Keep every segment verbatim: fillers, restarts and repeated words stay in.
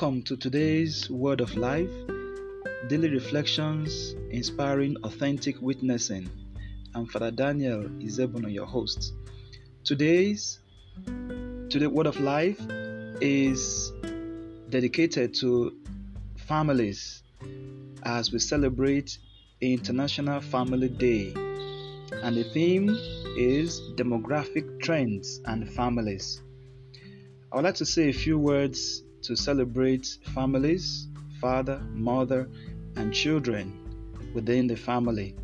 Welcome to today's Word of Life, Daily Reflections, Inspiring Authentic Witnessing. I'm Father Daniel Izebuno, your host. Today's today Word of Life is dedicated to families as we celebrate International Family Day. And the theme is Demographic Trends and Families. I would like to say a few words to celebrate families, father, mother, and children within the family.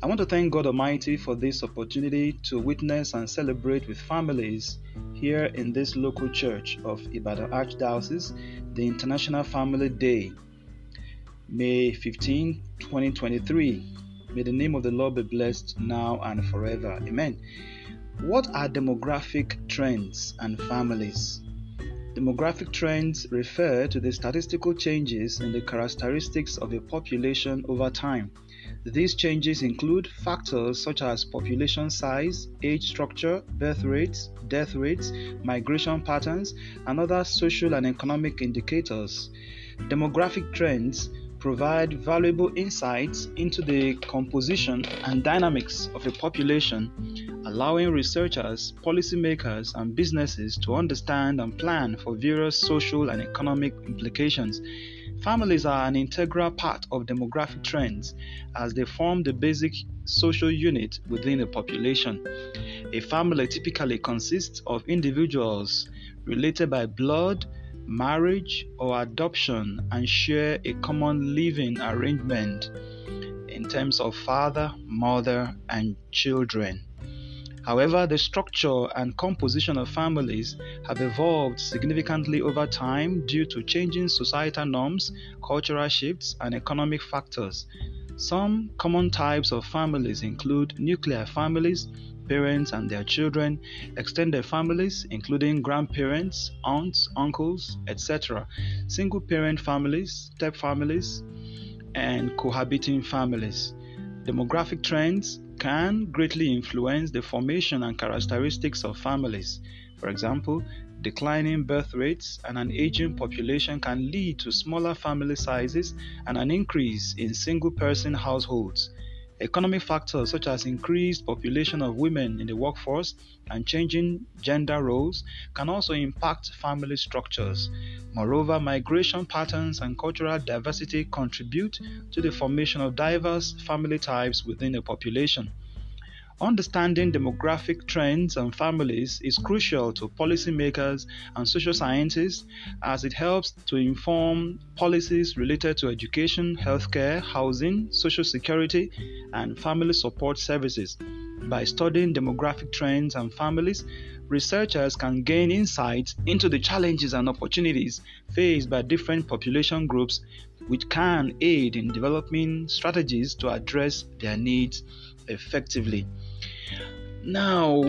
I want to thank God Almighty for this opportunity to witness and celebrate with families here in this local church of Ibadan Archdiocese, the International Family Day, May fifteenth, twenty twenty-three. May the name of the Lord be blessed now and forever. Amen. What are demographic trends and families? Demographic trends refer to the statistical changes in the characteristics of a population over time. These changes include factors such as population size, age structure, birth rates, death rates, migration patterns, and other social and economic indicators. Demographic trends provide valuable insights into the composition and dynamics of a population, allowing researchers, policymakers, and businesses to understand and plan for various social and economic implications. Families are an integral part of demographic trends as they form the basic social unit within a population. A family typically consists of individuals related by blood, marriage, or adoption and share a common living arrangement in terms of father, mother, and children. However, the structure and composition of families have evolved significantly over time due to changing societal norms, cultural shifts, and economic factors. Some common types of families include nuclear families, parents and their children, extended families including grandparents, aunts, uncles, et cetera, single parent families, step families, and cohabiting families. Demographic trends can greatly influence the formation and characteristics of families. For example, declining birth rates and an aging population can lead to smaller family sizes and an increase in single-person households. Economic factors such as increased population of women in the workforce and changing gender roles can also impact family structures. Moreover, migration patterns and cultural diversity contribute to the formation of diverse family types within a population. Understanding demographic trends and families is crucial to policymakers and social scientists as it helps to inform policies related to education, healthcare, housing, social security, and family support services. By studying demographic trends and families, researchers can gain insights into the challenges and opportunities faced by different population groups, which can aid in developing strategies to address their needs effectively. Now,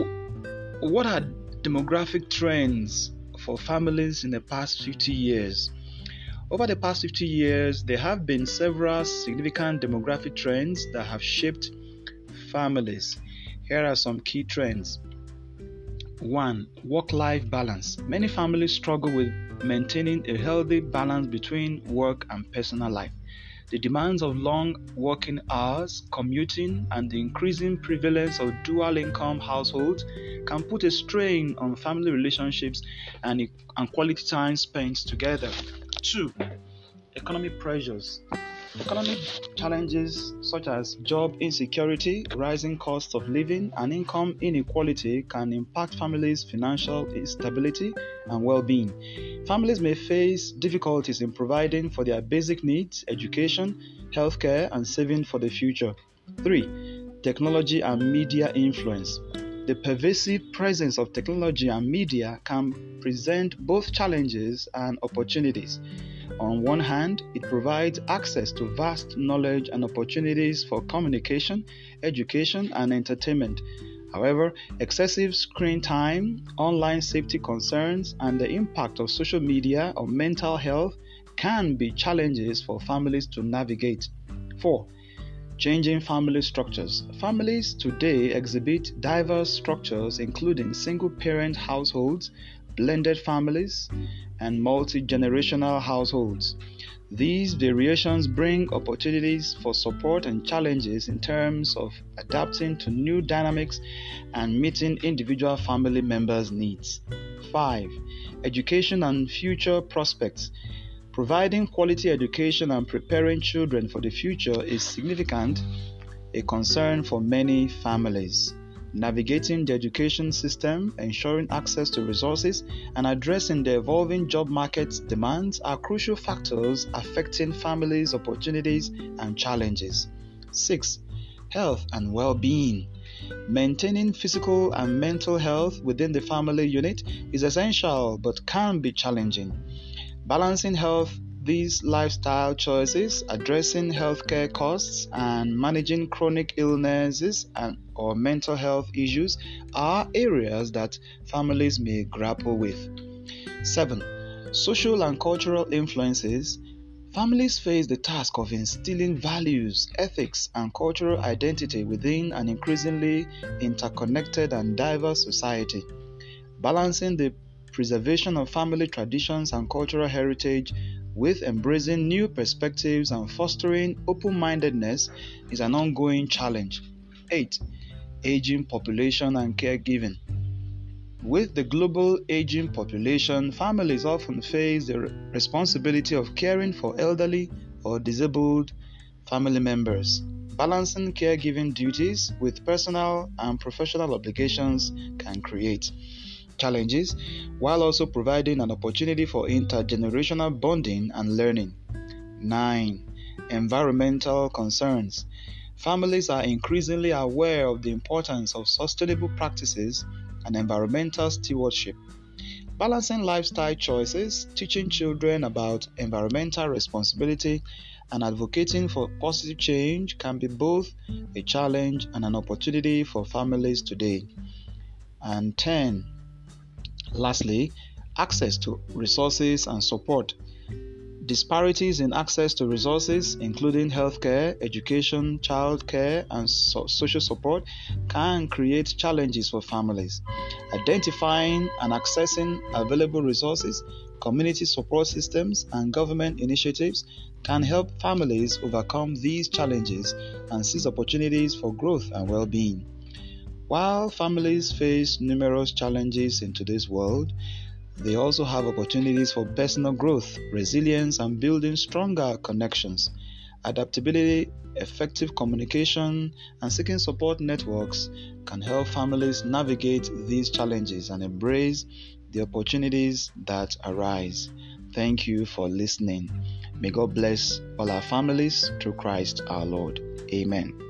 what are demographic trends for families in the past fifty years? Over the past fifty years, there have been several significant demographic trends that have shaped families. Here are some key trends. One, work-life balance. Many families struggle with maintaining a healthy balance between work and personal life. The demands of long working hours, commuting, and the increasing prevalence of dual-income households can put a strain on family relationships and, and quality time spent together. Two, economic pressures. Economic challenges such as job insecurity, rising costs of living, and income inequality can impact families' financial stability and well-being. Families may face difficulties in providing for their basic needs, education, healthcare, and saving for the future. Three, technology and media influence. The pervasive presence of technology and media can present both challenges and opportunities. On one hand, it provides access to vast knowledge and opportunities for communication, education, and entertainment. However, excessive screen time, online safety concerns, and the impact of social media on mental health can be challenges for families to navigate. Four, changing family structures. Families today exhibit diverse structures including single-parent households, blended families, and multi-generational households. These variations bring opportunities for support and challenges in terms of adapting to new dynamics and meeting individual family members' needs. five. Education and future prospects. Providing quality education and preparing children for the future is significant, a concern for many families. Navigating the education system, ensuring access to resources, and addressing the evolving job market demands are crucial factors affecting families' opportunities and challenges. six. Health and well-being. Maintaining physical and mental health within the family unit is essential but can be challenging. Balancing health These lifestyle choices, addressing healthcare costs, and managing chronic illnesses and or mental health issues are areas that families may grapple with. seven. Social and cultural influences. Families face the task of instilling values, ethics, and cultural identity within an increasingly interconnected and diverse society. Balancing the preservation of family traditions and cultural heritage with embracing new perspectives and fostering open-mindedness is an ongoing challenge. eight. Aging population and caregiving. With the global aging population, families often face the responsibility of caring for elderly or disabled family members. Balancing caregiving duties with personal and professional obligations can create challenges, while also providing an opportunity for intergenerational bonding and learning. nine. Environmental concerns. Families are increasingly aware of the importance of sustainable practices and environmental stewardship. Balancing lifestyle choices, teaching children about environmental responsibility, and advocating for positive change can be both a challenge and an opportunity for families today. And ten. Lastly, access to resources and support. Disparities in access to resources, including healthcare, education, childcare, and so- social support, can create challenges for families. Identifying and accessing available resources, community support systems, and government initiatives can help families overcome these challenges and seize opportunities for growth and well-being. While families face numerous challenges in today's world, they also have opportunities for personal growth, resilience, and building stronger connections. Adaptability, effective communication, and seeking support networks can help families navigate these challenges and embrace the opportunities that arise. Thank you for listening. May God bless all our families through Christ our Lord. Amen.